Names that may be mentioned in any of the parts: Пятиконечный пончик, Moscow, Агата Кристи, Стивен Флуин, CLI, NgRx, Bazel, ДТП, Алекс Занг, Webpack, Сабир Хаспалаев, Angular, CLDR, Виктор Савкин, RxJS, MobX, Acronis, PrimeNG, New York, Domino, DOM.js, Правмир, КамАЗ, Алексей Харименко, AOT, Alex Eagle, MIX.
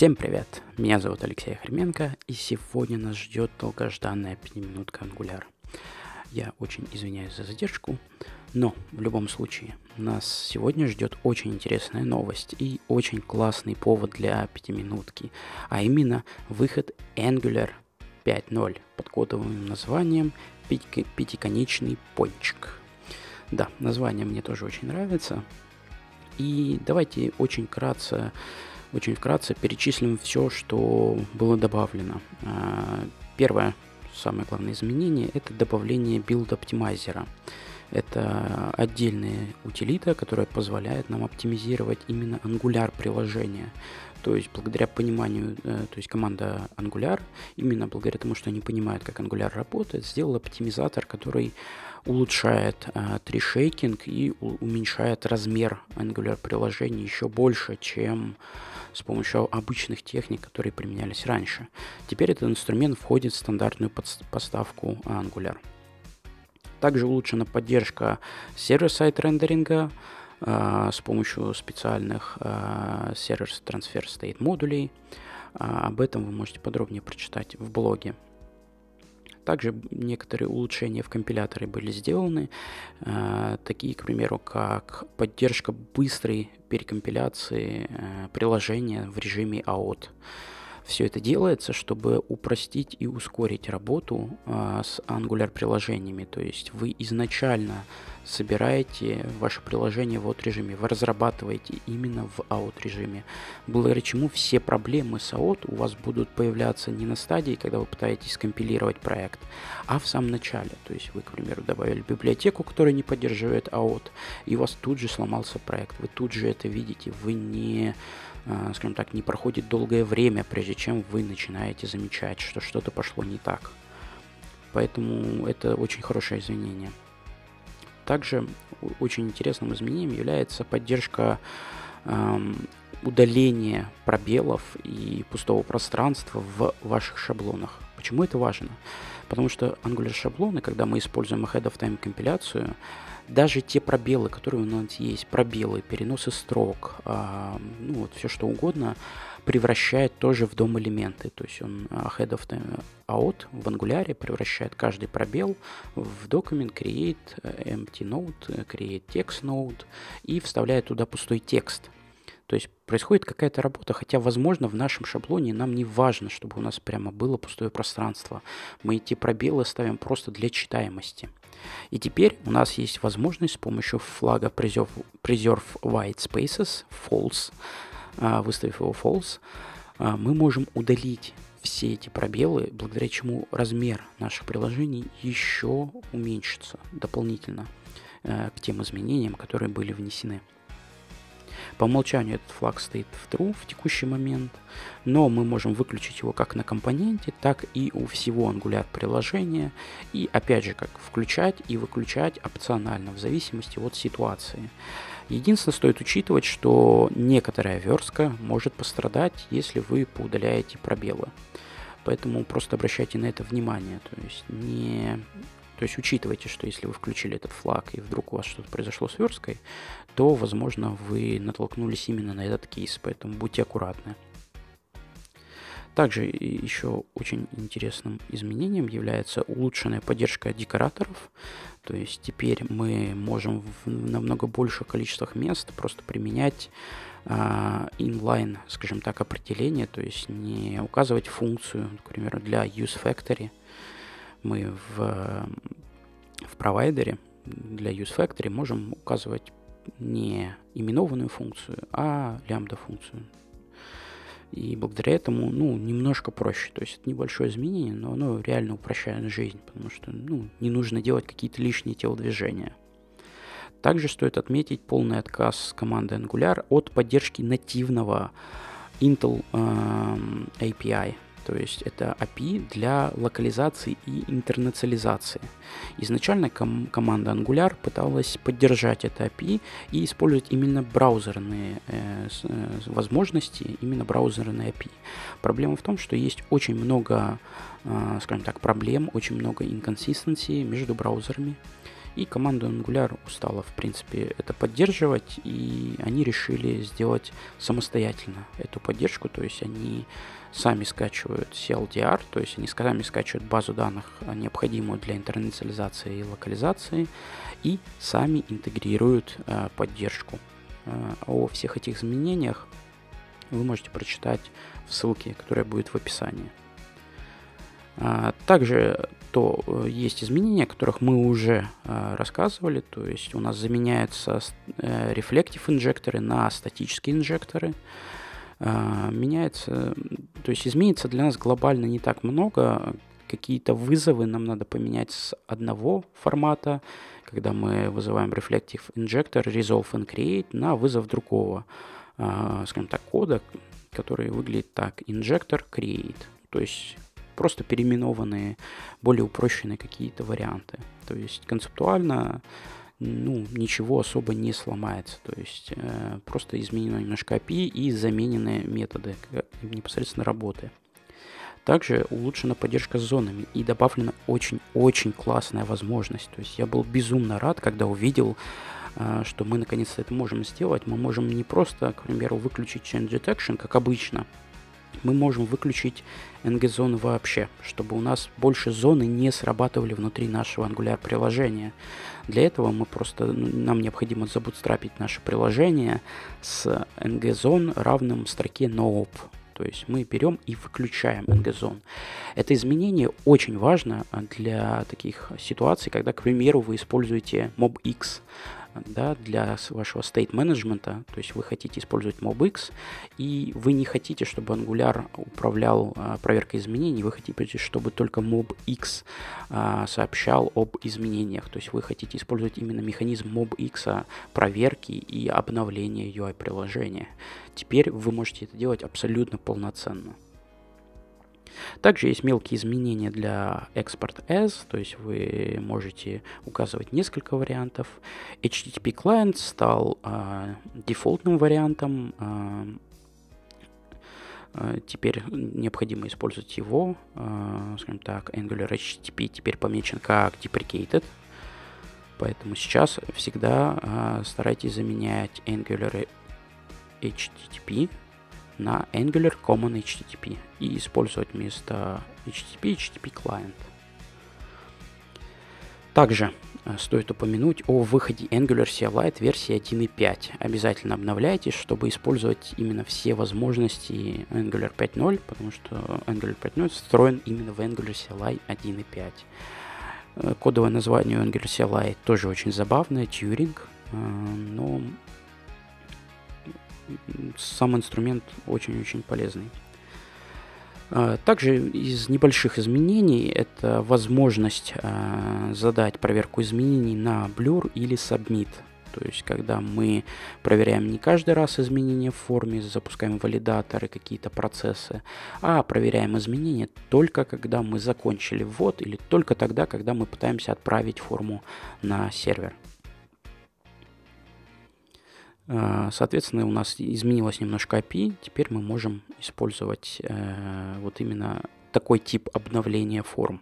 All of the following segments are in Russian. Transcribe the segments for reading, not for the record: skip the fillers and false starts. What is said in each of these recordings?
Всем привет! Меня зовут Алексей Харименко, и сегодня нас ждет долгожданная 5-минутка Angular. Я очень извиняюсь за задержку, но в любом случае нас сегодня ждет очень интересная новость и очень классный повод для 5-минутки, а именно выход Angular 5.0 под кодовым названием «Пятиконечный пончик». Да, название мне тоже очень нравится, и давайте очень вкратце перечислим все, что было добавлено. Первое, самое главное изменение, это добавление билд-оптимайзера. Это отдельная утилита, которая позволяет нам оптимизировать именно Angular приложение. То есть благодаря пониманию, то есть команда Angular, именно благодаря тому, что они понимают, как Angular работает, сделала оптимизатор, который улучшает трешейкинг и уменьшает размер Angular приложений еще больше, чем с помощью обычных техник, которые применялись раньше. Теперь этот инструмент входит в стандартную поставку Angular. Также улучшена поддержка сервер-сайт рендеринга с помощью специальных сервер-трансфер-стейт модулей. Об этом вы можете подробнее прочитать в блоге. Также некоторые улучшения в компиляторе были сделаны, такие, к примеру, как поддержка быстрой перекомпиляции приложения в режиме AOT. Все это делается, чтобы упростить и ускорить работу с Angular приложениями. То есть вы изначально собираете ваше приложение в AOT режиме, вы разрабатываете именно в AOT режиме. Благодаря чему все проблемы с AOT у вас будут появляться не на стадии, когда вы пытаетесь компилировать проект, а в самом начале. То есть вы, к примеру, добавили библиотеку, которая не поддерживает AOT, и у вас тут же сломался проект. Вы тут же это видите, вы не... скажем так, не проходит долгое время, прежде чем вы начинаете замечать, что что-то пошло не так. Поэтому это очень хорошее изменение. Также очень интересным изменением является поддержка удаления пробелов и пустого пространства в ваших шаблонах. Почему это важно? Потому что Angular шаблоны, когда мы используем ahead-of-time компиляцию, даже те пробелы, которые у нас есть, пробелы, переносы строк, ну вот все что угодно, превращает тоже в DOM элементы. То есть он ahead of time out в Angular превращает каждый пробел в документ create empty node, create text node и вставляет туда пустой текст. То есть происходит какая-то работа, хотя, возможно, в нашем шаблоне нам не важно, чтобы у нас прямо было пустое пространство. Мы эти пробелы ставим просто для читаемости. И теперь у нас есть возможность с помощью флага preserve white spaces false, выставив его false, мы можем удалить все эти пробелы, благодаря чему размер наших приложений еще уменьшится дополнительно к тем изменениям, которые были внесены. По умолчанию этот флаг стоит в true в текущий момент, но мы можем выключить его как на компоненте, так и у всего Angular приложения. И опять же, как включать и выключать опционально, в зависимости от ситуации. Единственное, стоит учитывать, что некоторая верстка может пострадать, если вы поудаляете пробелы. Поэтому просто обращайте на это внимание. То есть учитывайте, что если вы включили этот флаг и вдруг у вас что-то произошло с версткой, то, возможно, вы натолкнулись именно на этот кейс, поэтому будьте аккуратны. Также еще очень интересным изменением является улучшенная поддержка декораторов. То есть теперь мы можем в намного больших количествах мест просто применять inline, скажем так, определение, то есть не указывать функцию, к примеру, для useFactory. Мы в провайдере для useFactory можем указывать не именованную функцию, а лямбда-функцию. И благодаря этому, ну, немножко проще. То есть это небольшое изменение, но оно реально упрощает жизнь, потому что, ну, не нужно делать какие-то лишние телодвижения. Также стоит отметить полный отказ команды Angular от поддержки нативного Intel API. То есть это API для локализации и интернационализации. Изначально команда Angular пыталась поддержать это API и использовать именно браузерные возможности, именно браузерные API. Проблема в том, что есть очень много, скажем так, проблем, очень много inconsistency между браузерами. И команда Angular устала, в принципе, это поддерживать, и они решили сделать самостоятельно эту поддержку, то есть они сами скачивают CLDR, то есть они сами скачивают базу данных, необходимую для интернационализации и локализации, и сами интегрируют поддержку. О всех этих изменениях вы можете прочитать в ссылке, которая будет в описании. Также то есть изменения, о которых мы уже рассказывали, то есть у нас заменяются reflective инжекторы на статические инжекторы. Меняется, то есть изменится для нас глобально не так много. Какие-то вызовы нам надо поменять с одного формата, когда мы вызываем reflective injector, resolve and create, на вызов другого, скажем так, кода, который выглядит так: injector create, то есть просто переименованные, более упрощенные какие-то варианты. То есть концептуально ничего особо не сломается. То есть просто изменено немножко API и заменены методы непосредственно работы. Также улучшена поддержка с зонами и добавлена очень-очень классная возможность. То есть я был безумно рад, когда увидел, что мы наконец-то это можем сделать. Мы можем не просто, к примеру, выключить Change Detection, как обычно, мы можем выключить NG-зоны вообще, чтобы у нас больше зоны не срабатывали внутри нашего Angular-приложения. Для этого мы просто, нам необходимо забутстрапить наше приложение с NG-зон равным строке NoOp. То есть мы берем и выключаем NG-зон. Это изменение очень важно для таких ситуаций, когда, к примеру, вы используете MobX. Да, для вашего state management, то есть вы хотите использовать MobX, и вы не хотите, чтобы Angular управлял проверкой изменений, вы хотите, чтобы только MobX сообщал об изменениях, то есть вы хотите использовать именно механизм MobX проверки и обновления UI-приложения. Теперь вы можете это делать абсолютно полноценно. Также есть мелкие изменения для Export As, то есть вы можете указывать несколько вариантов. HTTP Client стал дефолтным вариантом, теперь необходимо использовать его, скажем так, Angular HTTP теперь помечен как Deprecated, поэтому сейчас всегда старайтесь заменять Angular HTTP на Angular Common HTTP и использовать вместо HTTP HTTP Client. Также стоит упомянуть о выходе Angular CLite версии 1.5. Обязательно обновляйтесь, чтобы использовать именно все возможности Angular 5.0, потому что Angular 5.0 встроен именно в Angular CLite 1.5. Кодовое название Angular CLite тоже очень забавное, Turing, но сам инструмент очень-очень полезный. Также из небольших изменений это возможность задать проверку изменений на blur или submit. То есть когда мы проверяем не каждый раз изменения в форме, запускаем валидаторы, какие-то процессы, а проверяем изменения только когда мы закончили ввод или только тогда, когда мы пытаемся отправить форму на сервер. Соответственно, у нас изменилось немножко API, теперь мы можем использовать вот именно такой тип обновления форм.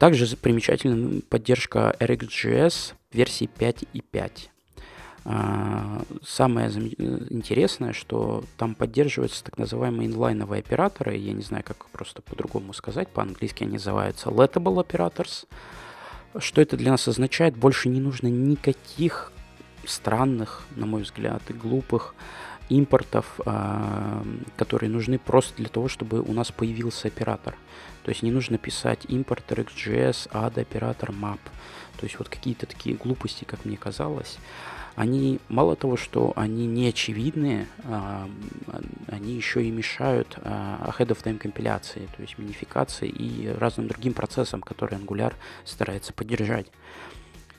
Также примечательна поддержка RxJS версии 5.5. Самое интересное, что там поддерживаются так называемые инлайновые операторы, я не знаю, как просто по-другому сказать, по-английски они называются lettable operators. Что это для нас означает? Больше не нужно никаких странных, на мой взгляд, и глупых импортов, которые нужны просто для того, чтобы у нас появился оператор. То есть не нужно писать импорт RxJS, add оператор, map. То есть вот какие-то такие глупости, как мне казалось, они мало того, что они не очевидные, они еще и мешают ahead of time компиляции, то есть минификации и разным другим процессам, которые Angular старается поддержать.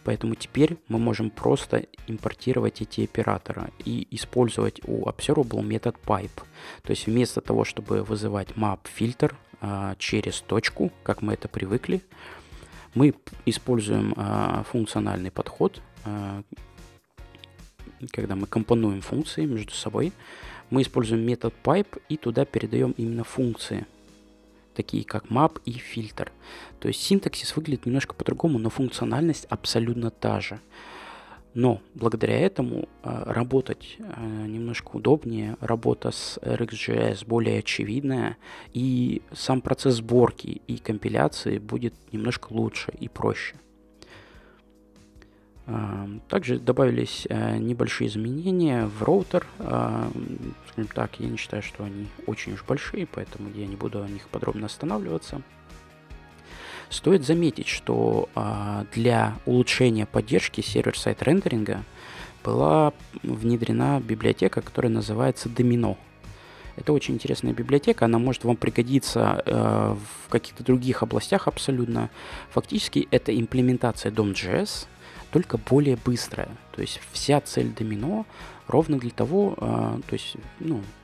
Поэтому теперь мы можем просто импортировать эти операторы и использовать у observable метод pipe. То есть вместо того, чтобы вызывать map фильтр через точку, как мы это привыкли, мы используем функциональный подход, когда мы компонуем функции между собой, мы используем метод pipe и туда передаем именно функции. такие как map и фильтр. То есть синтаксис выглядит немножко по-другому, но функциональность абсолютно та же. Но благодаря этому работать немножко удобнее, работа с RxJS более очевидная, и сам процесс сборки и компиляции будет немножко лучше и проще. Также добавились небольшие изменения в роутер. Скажем так, я не считаю, что они очень уж большие, поэтому я не буду о них подробно останавливаться. Стоит заметить, что для улучшения поддержки сервер-сайт рендеринга была внедрена библиотека, которая называется Domino. Это очень интересная библиотека, она может вам пригодиться в каких-то других областях абсолютно. Фактически это имплементация DOM.js, только более быстрая. То есть вся цель Domino ровно для того,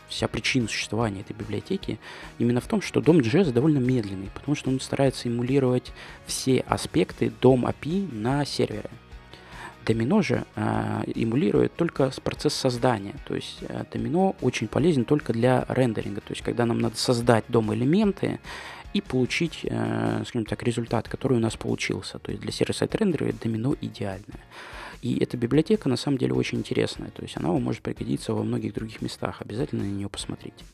вся причина существования этой библиотеки именно в том, что DOM.js довольно медленный, потому что он старается эмулировать все аспекты DOM API на сервере. Domino же эмулирует только процесс создания, то есть Domino очень полезен только для рендеринга, то есть когда нам надо создать DOM элементы и получить, скажем так, результат, который у нас получился. То есть для сервер-сайт рендера Domino идеальное. И эта библиотека на самом деле очень интересная, то есть она вам может пригодиться во многих других местах, обязательно на нее посмотрите.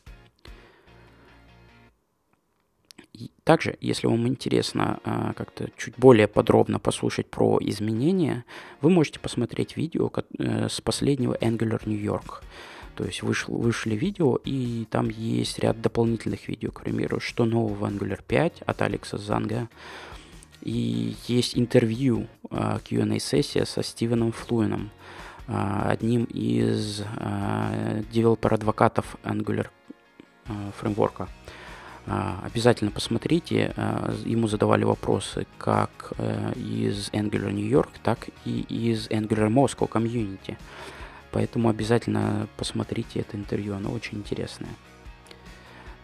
И также, если вам интересно как-то чуть более подробно послушать про изменения, вы можете посмотреть видео с последнего Angular New York. То есть вышли видео, и там есть ряд дополнительных видео, к примеру, что нового в Angular 5 от Алекса Занга. И есть интервью, Q&A-сессия со Стивеном Флуином, одним из девелопер-адвокатов Angular фреймворка. Обязательно посмотрите, ему задавали вопросы как из Angular New York, так и из Angular Moscow комьюнити. Поэтому обязательно посмотрите это интервью, оно очень интересное.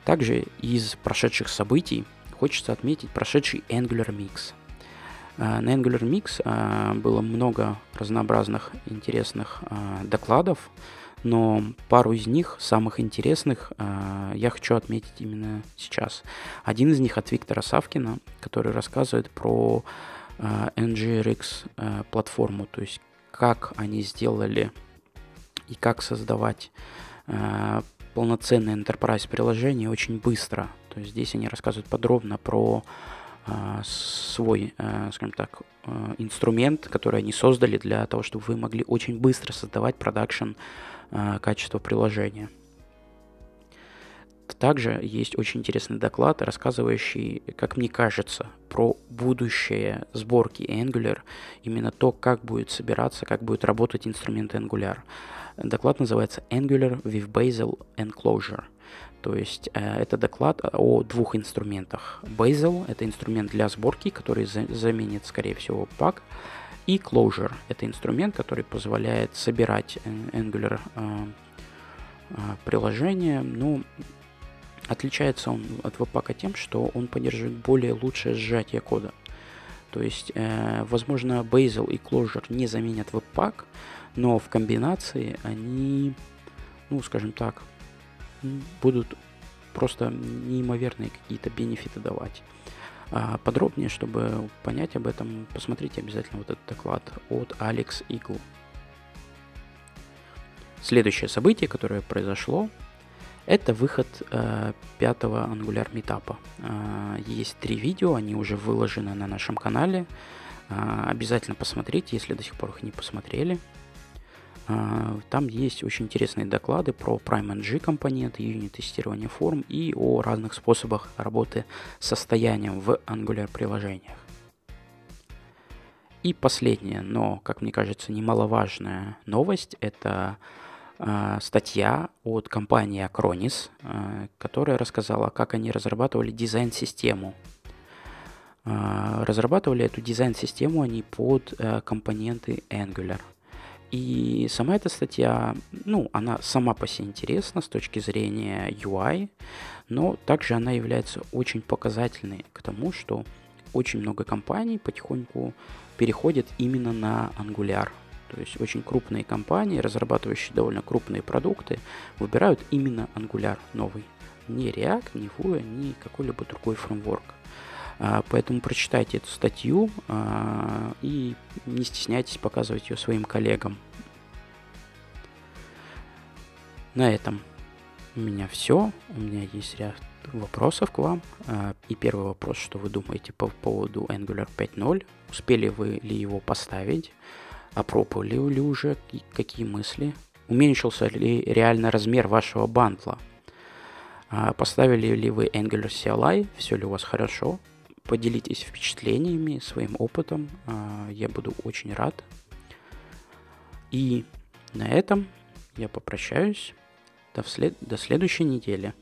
Также из прошедших событий хочется отметить прошедший Angular Mix. На Angular Mix было много разнообразных интересных докладов, но пару из них, самых интересных, я хочу отметить именно сейчас. Один из них от Виктора Савкина, который рассказывает про NgRx платформу, то есть как они сделали и как создавать полноценное enterprise-приложение очень быстро. То есть здесь они рассказывают подробно про свой, скажем так, инструмент, который они создали для того, чтобы вы могли очень быстро создавать продакшн качество приложения. Также есть очень интересный доклад, рассказывающий, как мне кажется, про будущее сборки Angular, именно то, как будет собираться, как будет работать инструмент Angular. Доклад называется Angular with Bazel and Closure. То есть это доклад о двух инструментах. Bazel — это инструмент для сборки, который заменит, скорее всего, пак. И Closure — это инструмент, который позволяет собирать Angular приложение. Ну, отличается он от Webpack тем, что он поддерживает более лучшее сжатие кода. То есть, возможно, Bazel и Closure не заменят Webpack, но в комбинации они, скажем так, будут просто неимоверные какие-то бенефиты давать. Подробнее, чтобы понять об этом, посмотрите обязательно вот этот доклад от Alex Eagle. Следующее событие, которое произошло, это выход 5-го Angular Meetup. Есть 3 видео, они уже выложены на нашем канале. Обязательно посмотрите, если до сих пор их не посмотрели. Там есть очень интересные доклады про PrimeNG компоненты, юнит-тестирование форм и о разных способах работы с состоянием в Angular-приложениях. И последняя, но, как мне кажется, немаловажная новость, это статья от компании Acronis, которая рассказала, как они разрабатывали дизайн-систему. Разрабатывали эту дизайн-систему они под компоненты Angular. И сама эта статья, она сама по себе интересна с точки зрения UI, но также она является очень показательной к тому, что очень много компаний потихоньку переходят именно на Angular. То есть очень крупные компании, разрабатывающие довольно крупные продукты, выбирают именно Angular новый ни React, ни Vue, ни какой-либо другой фреймворк. Поэтому прочитайте эту статью и не стесняйтесь показывать ее своим коллегам. На этом у меня все. У меня есть ряд вопросов к вам. И первый вопрос, что вы думаете по поводу Angular 5.0? Успели вы ли его поставить? Опробовали ли уже? Какие мысли? Уменьшился ли реально размер вашего бантла? Поставили ли вы Angular CLI? Все ли у вас хорошо? Поделитесь впечатлениями, своим опытом. Я буду очень рад. И на этом я попрощаюсь. До следующей недели.